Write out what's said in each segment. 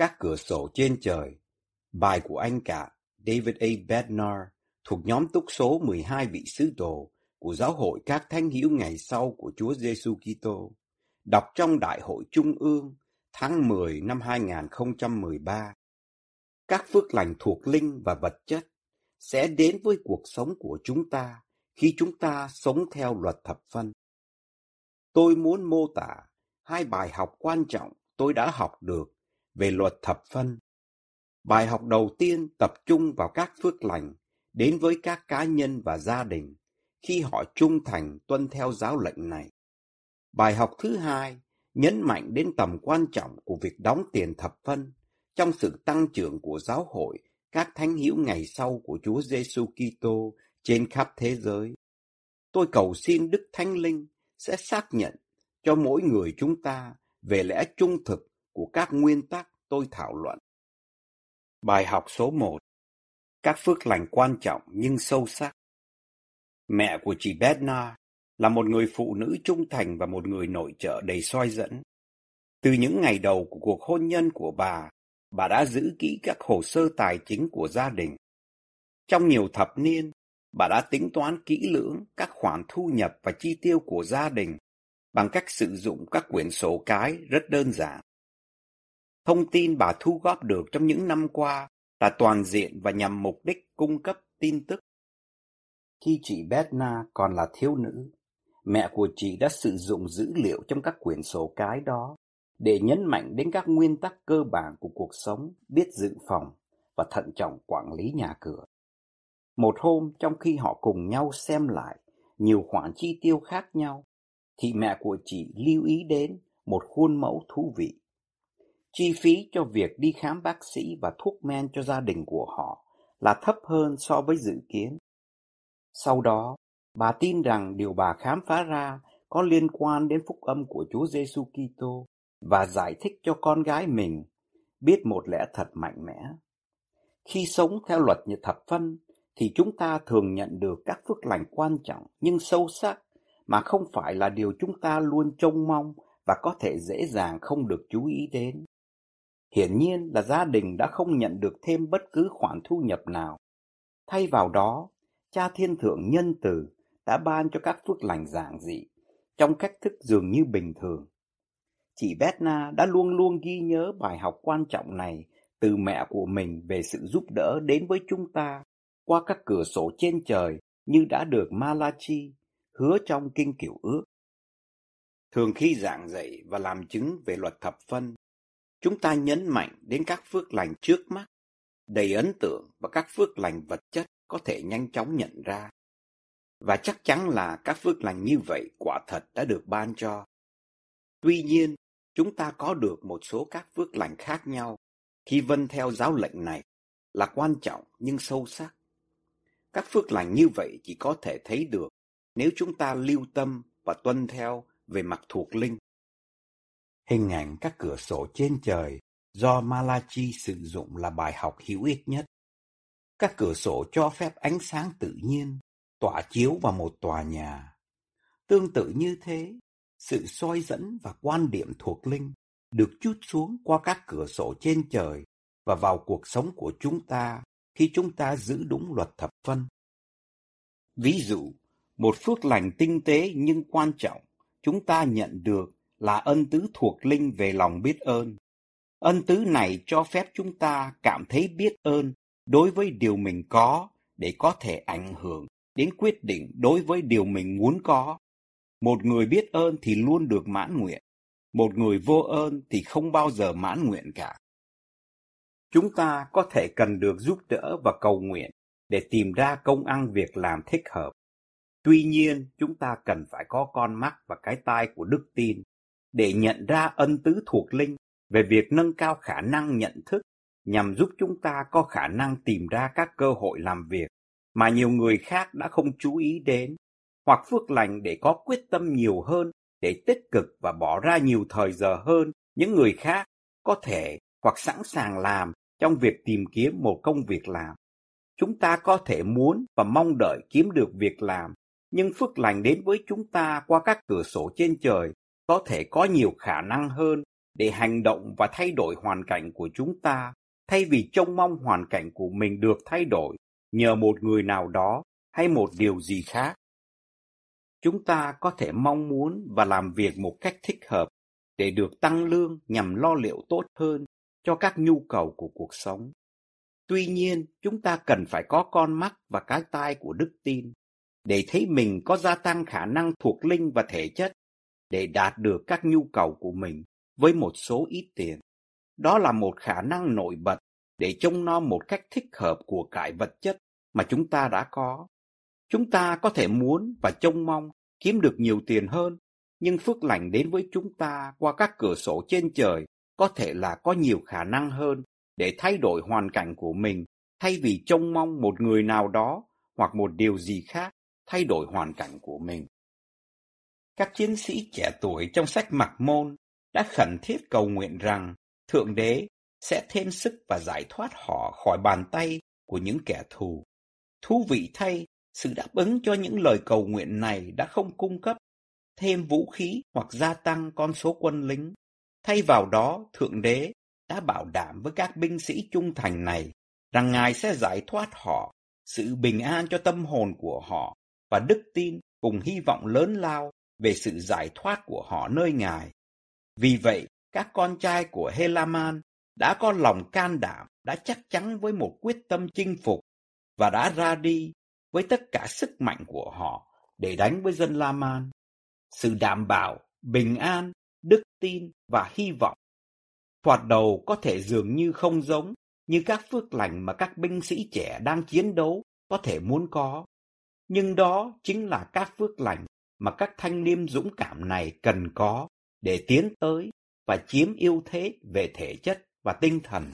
Các cửa sổ trên trời, bài của anh cả David A. Bednar thuộc nhóm túc số 12 vị sứ đồ của Giáo hội các Thánh hữu Ngày Sau của Chúa Giêsu Kitô, đọc trong Đại hội Trung ương tháng 10 năm 2013. Các phước lành thuộc linh và vật chất sẽ đến với cuộc sống của chúng ta khi chúng ta sống theo luật thập phân. Tôi muốn mô tả hai bài học quan trọng tôi đã học được về luật thập phân. Bài học đầu tiên tập trung vào các phước lành đến với các cá nhân và gia đình khi họ trung thành tuân theo giáo lệnh này. Bài học thứ hai nhấn mạnh đến tầm quan trọng của việc đóng tiền thập phân trong sự tăng trưởng của Giáo hội các Thánh hữu Ngày Sau của Chúa Giêsu Kitô trên khắp thế giới. Tôi cầu xin Đức Thánh Linh sẽ xác nhận cho mỗi người chúng ta về lẽ trung thực của các nguyên tắc tôi thảo luận. Bài học số 1. Các phước lành quan trọng nhưng sâu sắc. Mẹ của chị Bethna là một người phụ nữ trung thành và một người nội trợ đầy soi dẫn. Từ những ngày đầu của cuộc hôn nhân của bà đã giữ kỹ các hồ sơ tài chính của gia đình. Trong nhiều thập niên, bà đã tính toán kỹ lưỡng các khoản thu nhập và chi tiêu của gia đình bằng cách sử dụng các quyển sổ cái rất đơn giản. Thông tin bà thu góp được trong những năm qua là toàn diện và nhằm mục đích cung cấp tin tức. Khi chị Bethna còn là thiếu nữ, mẹ của chị đã sử dụng dữ liệu trong các quyển sổ cái đó để nhấn mạnh đến các nguyên tắc cơ bản của cuộc sống, biết dự phòng và thận trọng quản lý nhà cửa. Một hôm, trong khi họ cùng nhau xem lại nhiều khoản chi tiêu khác nhau, thì mẹ của chị lưu ý đến một khuôn mẫu thú vị. Chi phí cho việc đi khám bác sĩ và thuốc men cho gia đình của họ là thấp hơn so với dự kiến. Sau đó, bà tin rằng điều bà khám phá ra có liên quan đến phúc âm của Chúa Giêsu Kitô và giải thích cho con gái mình biết một lẽ thật mạnh mẽ. Khi sống theo luật như thập phân thì chúng ta thường nhận được các phước lành quan trọng nhưng sâu sắc mà không phải là điều chúng ta luôn trông mong và có thể dễ dàng không được chú ý đến. Hiển nhiên là gia đình đã không nhận được thêm bất cứ khoản thu nhập nào. Thay vào đó, Cha Thiên Thượng nhân từ đã ban cho các phước lành giản dị trong cách thức dường như bình thường. Chị Bethna đã luôn luôn ghi nhớ bài học quan trọng này từ mẹ của mình về sự giúp đỡ đến với chúng ta qua các cửa sổ trên trời như đã được Malachi hứa trong Kinh Cựu Ước. Thường khi giảng dạy và làm chứng về luật thập phân, chúng ta nhấn mạnh đến các phước lành trước mắt, đầy ấn tượng và các phước lành vật chất có thể nhanh chóng nhận ra. Và chắc chắn là các phước lành như vậy quả thật đã được ban cho. Tuy nhiên, chúng ta có được một số các phước lành khác nhau khi vâng theo giáo lệnh này là quan trọng nhưng sâu sắc. Các phước lành như vậy chỉ có thể thấy được nếu chúng ta lưu tâm và tuân theo về mặt thuộc linh. Hình ảnh các cửa sổ trên trời do Malachi sử dụng là bài học hữu ích nhất. Các cửa sổ cho phép ánh sáng tự nhiên tỏa chiếu vào một tòa nhà. Tương tự như thế, sự soi dẫn và quan điểm thuộc linh được trút xuống qua các cửa sổ trên trời và vào cuộc sống của chúng ta khi chúng ta giữ đúng luật thập phân. Ví dụ, một phước lành tinh tế nhưng quan trọng chúng ta nhận được là ân tứ thuộc linh về lòng biết ơn. Ân tứ này cho phép chúng ta cảm thấy biết ơn đối với điều mình có để có thể ảnh hưởng đến quyết định đối với điều mình muốn có. Một người biết ơn thì luôn được mãn nguyện. Một người vô ơn thì không bao giờ mãn nguyện cả. Chúng ta có thể cần được giúp đỡ và cầu nguyện để tìm ra công ăn việc làm thích hợp. Tuy nhiên, chúng ta cần phải có con mắt và cái tai của đức tin để nhận ra ân tứ thuộc linh về việc nâng cao khả năng nhận thức nhằm giúp chúng ta có khả năng tìm ra các cơ hội làm việc mà nhiều người khác đã không chú ý đến, hoặc phước lành để có quyết tâm nhiều hơn để tích cực và bỏ ra nhiều thời giờ hơn những người khác có thể hoặc sẵn sàng làm trong việc tìm kiếm một công việc làm. Chúng ta có thể muốn và mong đợi kiếm được việc làm, nhưng phước lành đến với chúng ta qua các cửa sổ trên trời có thể có nhiều khả năng hơn để hành động và thay đổi hoàn cảnh của chúng ta, thay vì trông mong hoàn cảnh của mình được thay đổi nhờ một người nào đó hay một điều gì khác. Chúng ta có thể mong muốn và làm việc một cách thích hợp để được tăng lương nhằm lo liệu tốt hơn cho các nhu cầu của cuộc sống. Tuy nhiên, chúng ta cần phải có con mắt và cái tai của đức tin để thấy mình có gia tăng khả năng thuộc linh và thể chất để đạt được các nhu cầu của mình với một số ít tiền. Đó là một khả năng nổi bật để trông nom một cách thích hợp của cải vật chất mà chúng ta đã có. Chúng ta có thể muốn và trông mong kiếm được nhiều tiền hơn, nhưng phước lành đến với chúng ta qua các cửa sổ trên trời có thể là có nhiều khả năng hơn để thay đổi hoàn cảnh của mình, thay vì trông mong một người nào đó hoặc một điều gì khác thay đổi hoàn cảnh của mình. Các chiến sĩ trẻ tuổi trong sách Mặc Môn đã khẩn thiết cầu nguyện rằng Thượng Đế sẽ thêm sức và giải thoát họ khỏi bàn tay của những kẻ thù. Thú vị thay, sự đáp ứng cho những lời cầu nguyện này đã không cung cấp thêm vũ khí hoặc gia tăng con số quân lính. Thay vào đó, Thượng Đế đã bảo đảm với các binh sĩ trung thành này rằng Ngài sẽ giải thoát họ, sự bình an cho tâm hồn của họ và đức tin cùng hy vọng lớn lao về sự giải thoát của họ nơi Ngài. Vì vậy, các con trai của Helaman đã có lòng can đảm, đã chắc chắn với một quyết tâm chinh phục và đã ra đi với tất cả sức mạnh của họ để đánh với dân La-man. Sự đảm bảo, bình an, đức tin và hy vọng thoạt đầu có thể dường như không giống như các phước lành mà các binh sĩ trẻ đang chiến đấu có thể muốn có. Nhưng đó chính là các phước lành mà các thanh niên dũng cảm này cần có để tiến tới và chiếm ưu thế về thể chất và tinh thần.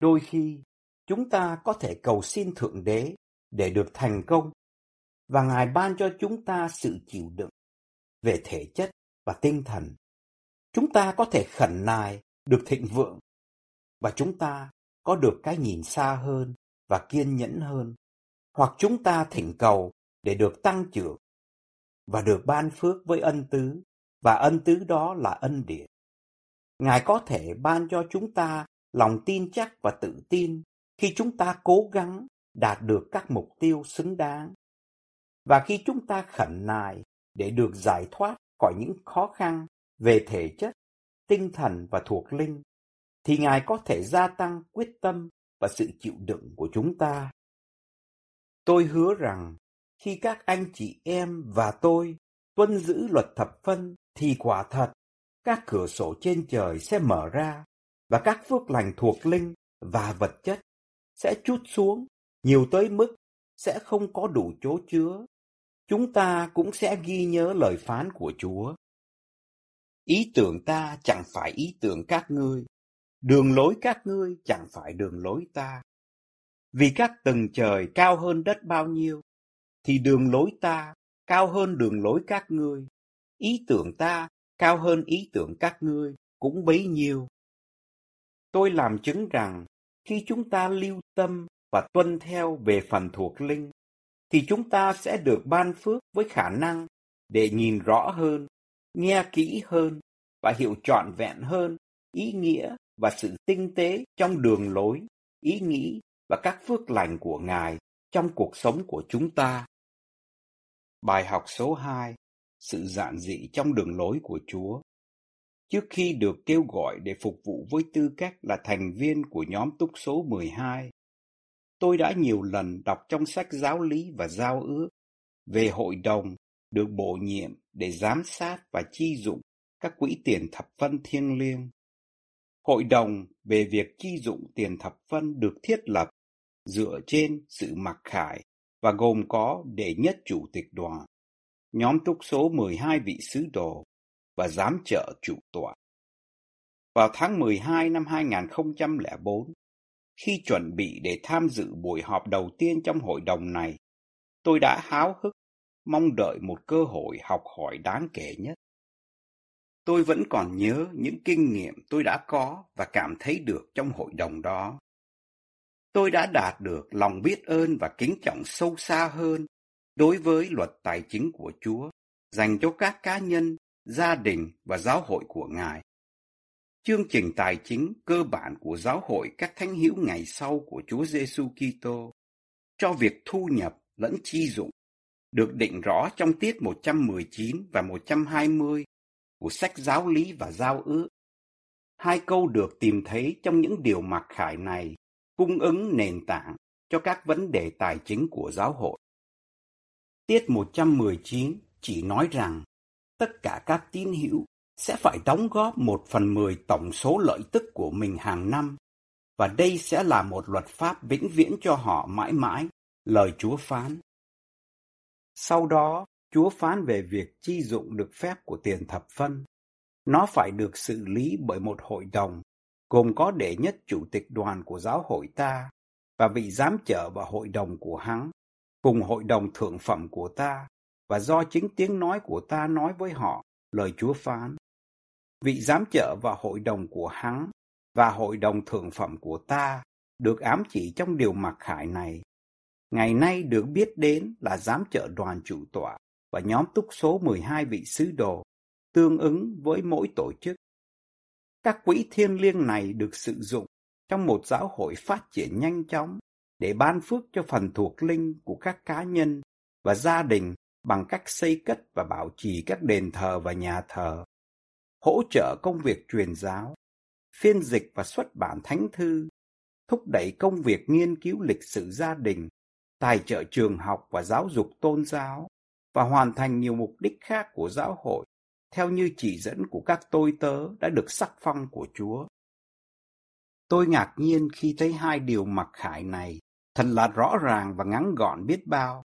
Đôi khi, chúng ta có thể cầu xin Thượng Đế để được thành công, và Ngài ban cho chúng ta sự chịu đựng về thể chất và tinh thần. Chúng ta có thể khẩn nài được thịnh vượng, và chúng ta có được cái nhìn xa hơn và kiên nhẫn hơn, hoặc chúng ta thỉnh cầu để được tăng trưởng và được ban phước với ân tứ, và ân tứ đó là ân điển. Ngài có thể ban cho chúng ta lòng tin chắc và tự tin khi chúng ta cố gắng đạt được các mục tiêu xứng đáng, và khi chúng ta khẩn nài để được giải thoát khỏi những khó khăn về thể chất, tinh thần và thuộc linh, thì Ngài có thể gia tăng quyết tâm và sự chịu đựng của chúng ta. Tôi hứa rằng khi các anh chị em và tôi tuân giữ luật thập phân thì quả thật các cửa sổ trên trời sẽ mở ra và các phước lành thuộc linh và vật chất sẽ trút xuống nhiều tới mức sẽ không có đủ chỗ chứa. Chúng ta cũng sẽ ghi nhớ lời phán của Chúa. Ý tưởng ta chẳng phải ý tưởng các ngươi, đường lối các ngươi chẳng phải đường lối ta. Vì các tầng trời cao hơn đất bao nhiêu, thì đường lối ta cao hơn đường lối các ngươi, ý tưởng ta cao hơn ý tưởng các ngươi cũng bấy nhiêu. Tôi làm chứng rằng khi chúng ta lưu tâm và tuân theo về phần thuộc linh, thì chúng ta sẽ được ban phước với khả năng để nhìn rõ hơn, nghe kỹ hơn và hiểu trọn vẹn hơn ý nghĩa và sự tinh tế trong đường lối, ý nghĩ và các phước lành của Ngài trong cuộc sống của chúng ta. Bài học số 2. Sự giản dị trong đường lối của Chúa. Trước khi được kêu gọi để phục vụ với tư cách là thành viên của nhóm túc số 12, tôi đã nhiều lần đọc trong sách Giáo lý và Giao ước về hội đồng được bổ nhiệm để giám sát và chi dụng các quỹ tiền thập phân thiêng liêng. Hội đồng về việc chi dụng tiền thập phân được thiết lập dựa trên sự mặc khải và gồm có đệ nhất chủ tịch đoàn, nhóm túc số 12 vị sứ đồ và giám trợ chủ tọa. Vào tháng 12 năm 2004, khi chuẩn bị để tham dự buổi họp đầu tiên trong hội đồng này, tôi đã háo hức, mong đợi một cơ hội học hỏi đáng kể nhất. Tôi vẫn còn nhớ những kinh nghiệm tôi đã có và cảm thấy được trong hội đồng đó. Tôi đã đạt được lòng biết ơn và kính trọng sâu xa hơn đối với luật tài chính của Chúa dành cho các cá nhân, gia đình và giáo hội của Ngài. Chương trình tài chính cơ bản của giáo hội các thánh hữu ngày sau của Chúa Giêsu Kitô cho việc thu nhập lẫn chi dụng được định rõ trong tiết 119 và 120 của sách Giáo lý và Giao ước. Hai câu được tìm thấy trong những điều mặc khải này cung ứng nền tảng cho các vấn đề tài chính của giáo hội. Tiết 119 chỉ nói rằng tất cả các tín hữu sẽ phải đóng góp 1/10 tổng số lợi tức của mình hàng năm, và đây sẽ là một luật pháp vĩnh viễn cho họ mãi mãi, lời Chúa phán. Sau đó, Chúa phán về việc chi dụng được phép của tiền thập phân. Nó phải được xử lý bởi một hội đồng, gồm có đệ nhất chủ tịch đoàn của giáo hội ta, và vị giám trợ và hội đồng của hắn, cùng hội đồng thượng phẩm của ta, và do chính tiếng nói của ta nói với họ, lời Chúa phán. Vị giám trợ và hội đồng của hắn và hội đồng thượng phẩm của ta được ám chỉ trong điều mặc khải này. Ngày nay được biết đến là giám trợ đoàn chủ tọa và nhóm túc số 12 vị sứ đồ, tương ứng với mỗi tổ chức. Các quỹ thiêng liêng này được sử dụng trong một giáo hội phát triển nhanh chóng để ban phước cho phần thuộc linh của các cá nhân và gia đình bằng cách xây cất và bảo trì các đền thờ và nhà thờ, hỗ trợ công việc truyền giáo, phiên dịch và xuất bản thánh thư, thúc đẩy công việc nghiên cứu lịch sử gia đình, tài trợ trường học và giáo dục tôn giáo, và hoàn thành nhiều mục đích khác của giáo hội theo như chỉ dẫn của các tôi tớ đã được sắc phong của Chúa. Tôi ngạc nhiên khi thấy hai điều mặc khải này thật là rõ ràng và ngắn gọn biết bao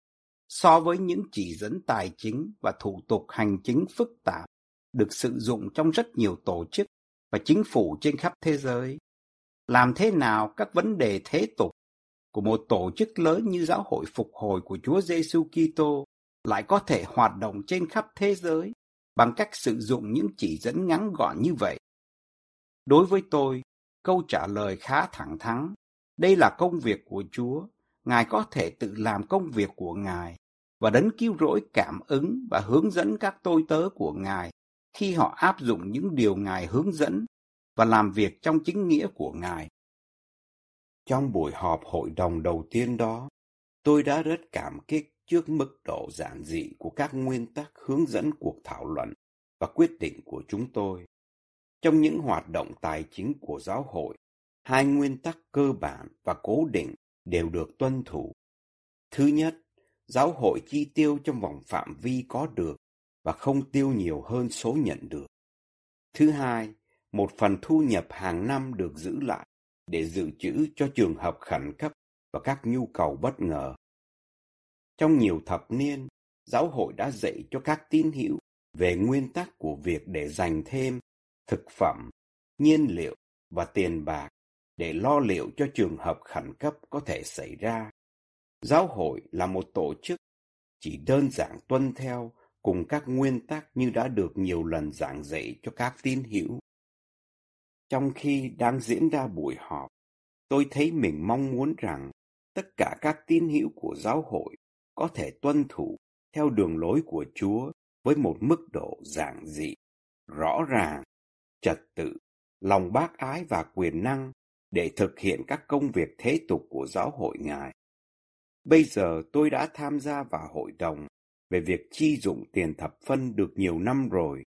so với những chỉ dẫn tài chính và thủ tục hành chính phức tạp được sử dụng trong rất nhiều tổ chức và chính phủ trên khắp thế giới. Làm thế nào các vấn đề thế tục của một tổ chức lớn như Giáo hội Phục hồi của Chúa Giêsu Kitô lại có thể hoạt động trên khắp thế giới bằng cách sử dụng những chỉ dẫn ngắn gọn như vậy? Đối với tôi, câu trả lời khá thẳng thắn. Đây là công việc của Chúa. Ngài có thể tự làm công việc của Ngài và Đấng Cứu Rỗi cảm ứng và hướng dẫn các tôi tớ của Ngài khi họ áp dụng những điều Ngài hướng dẫn và làm việc trong chính nghĩa của Ngài. Trong buổi họp hội đồng đầu tiên đó, tôi đã rất cảm kích trước mức độ giản dị của các nguyên tắc hướng dẫn cuộc thảo luận và quyết định của chúng tôi. Trong những hoạt động tài chính của giáo hội, hai nguyên tắc cơ bản và cố định đều được tuân thủ. Thứ nhất, giáo hội chi tiêu trong vòng phạm vi có được và không tiêu nhiều hơn số nhận được. Thứ hai, một phần thu nhập hàng năm được giữ lại để dự trữ cho trường hợp khẩn cấp và các nhu cầu bất ngờ. Trong nhiều thập niên, giáo hội đã dạy cho các tín hữu về nguyên tắc của việc để dành thêm thực phẩm, nhiên liệu và tiền bạc để lo liệu cho trường hợp khẩn cấp có thể xảy ra. Giáo hội là một tổ chức chỉ đơn giản tuân theo cùng các nguyên tắc như đã được nhiều lần giảng dạy cho các tín hữu. Trong khi đang diễn ra buổi họp, tôi thấy mình mong muốn rằng tất cả các tín hữu của giáo hội có thể tuân thủ theo đường lối của Chúa với một mức độ giản dị, rõ ràng, trật tự, lòng bác ái và quyền năng để thực hiện các công việc thế tục của giáo hội Ngài. Bây giờ tôi đã tham gia vào hội đồng về việc chi dụng tiền thập phân được nhiều năm rồi.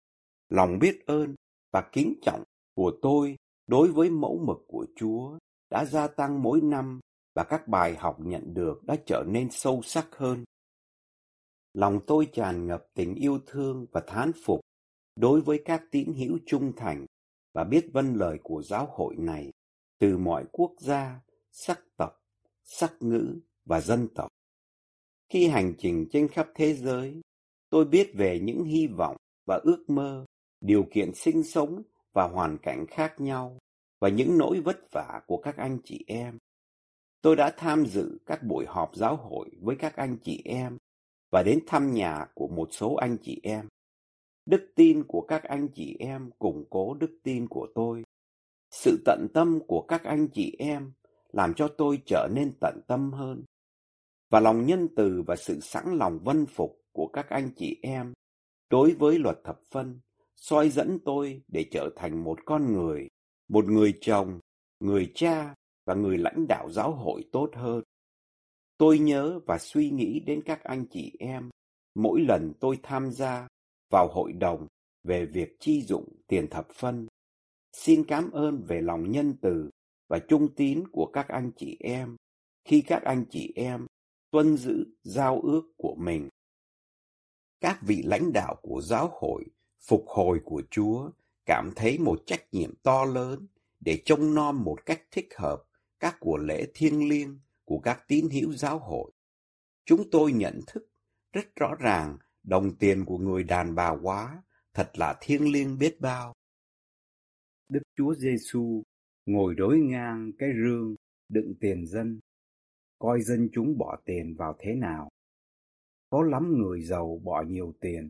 Lòng biết ơn và kính trọng của tôi đối với mẫu mực của Chúa đã gia tăng mỗi năm và các bài học nhận được đã trở nên sâu sắc hơn. Lòng tôi tràn ngập tình yêu thương và thán phục đối với các tín hữu trung thành và biết vâng lời của giáo hội này từ mọi quốc gia, sắc tộc, sắc ngữ và dân tộc. Khi hành trình trên khắp thế giới, tôi biết về những hy vọng và ước mơ, điều kiện sinh sống và hoàn cảnh khác nhau và những nỗi vất vả của các anh chị em. Tôi đã tham dự các buổi họp giáo hội với các anh chị em và đến thăm nhà của một số anh chị em. Đức tin của các anh chị em củng cố đức tin của tôi. Sự tận tâm của các anh chị em làm cho tôi trở nên tận tâm hơn. Và lòng nhân từ và sự sẵn lòng vâng phục của các anh chị em đối với luật thập phân soi dẫn tôi để trở thành một con người, một người chồng, người cha và người lãnh đạo giáo hội tốt hơn. Tôi nhớ và suy nghĩ đến các anh chị em mỗi lần tôi tham gia vào hội đồng về việc chi dụng tiền thập phân. Xin cảm ơn về lòng nhân từ và trung tín của các anh chị em khi các anh chị em tuân giữ giao ước của mình. Các vị lãnh đạo của giáo hội phục hồi của Chúa cảm thấy một trách nhiệm to lớn để trông nom một cách thích hợp các của lễ thiêng liêng của các tín hữu giáo hội. Chúng tôi nhận thức rất rõ ràng đồng tiền của người đàn bà quá thật là thiêng liêng biết bao. Đức Chúa Giêsu ngồi đối ngang cái rương đựng tiền dân, coi dân chúng bỏ tiền vào thế nào. Có lắm người giàu bỏ nhiều tiền,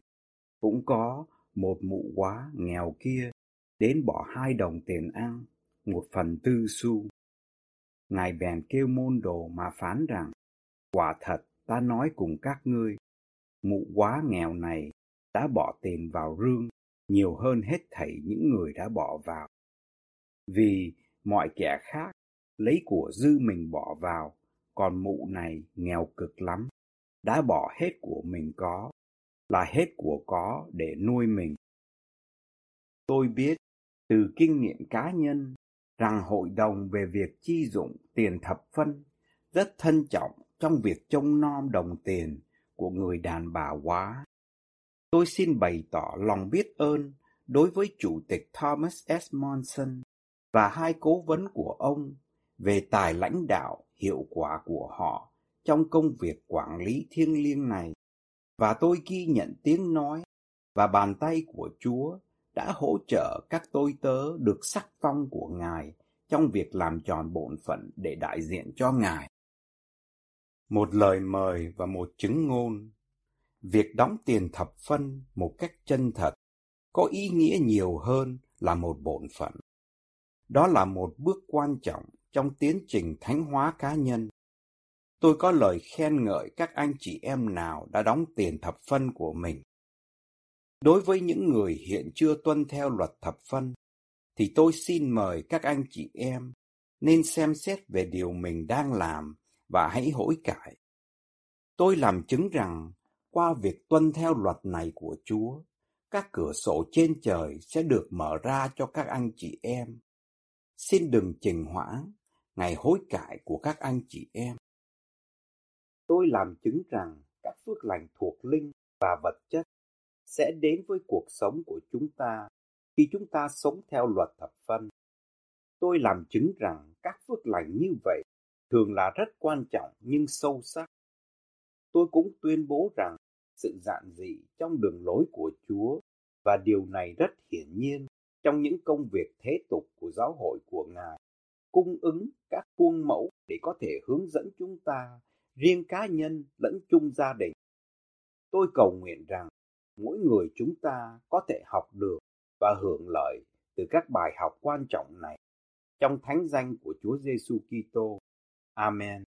cũng có một mụ quá nghèo kia đến bỏ 2 đồng tiền ăn, 1/4 xu. Ngài bèn kêu môn đồ mà phán rằng, quả thật ta nói cùng các ngươi, mụ quá nghèo này đã bỏ tiền vào rương nhiều hơn hết thảy những người đã bỏ vào. Vì mọi kẻ khác lấy của dư mình bỏ vào, còn mụ này nghèo cực lắm, đã bỏ hết của mình có, là hết của có để nuôi mình. Tôi biết từ kinh nghiệm cá nhân rằng hội đồng về việc chi dụng tiền thập phân rất thân trọng trong việc trông nom đồng tiền của người đàn bà quá. Tôi xin bày tỏ lòng biết ơn đối với Chủ tịch Thomas S. Monson và 2 cố vấn của ông về tài lãnh đạo hiệu quả của họ trong công việc quản lý thiêng liêng này, và tôi ghi nhận tiếng nói và bàn tay của Chúa đã hỗ trợ các tôi tớ được sắc phong của Ngài trong việc làm tròn bổn phận để đại diện cho Ngài. Một lời mời và một chứng ngôn. Việc đóng tiền thập phân một cách chân thật có ý nghĩa nhiều hơn là một bổn phận. Đó là một bước quan trọng trong tiến trình thánh hóa cá nhân. Tôi có lời khen ngợi các anh chị em nào đã đóng tiền thập phân của mình. Đối với những người hiện chưa tuân theo luật thập phân, thì tôi xin mời các anh chị em nên xem xét về điều mình đang làm và hãy hối cải. Tôi làm chứng rằng qua việc tuân theo luật này của Chúa, các cửa sổ trên trời sẽ được mở ra cho các anh chị em. Xin đừng chỉnh hoãn ngày hối cải của các anh chị em. Tôi làm chứng rằng các phước lành thuộc linh và vật chất sẽ đến với cuộc sống của chúng ta khi chúng ta sống theo luật thập phân. Tôi làm chứng rằng các phước lành như vậy thường là rất quan trọng nhưng sâu sắc. Tôi cũng tuyên bố rằng sự giản dị trong đường lối của Chúa và điều này rất hiển nhiên trong những công việc thế tục của giáo hội của Ngài, cung ứng các khuôn mẫu để có thể hướng dẫn chúng ta, riêng cá nhân lẫn chung gia đình. Tôi cầu nguyện rằng mỗi người chúng ta có thể học được và hưởng lợi từ các bài học quan trọng này trong thánh danh của Chúa Giêsu Kitô. Amen.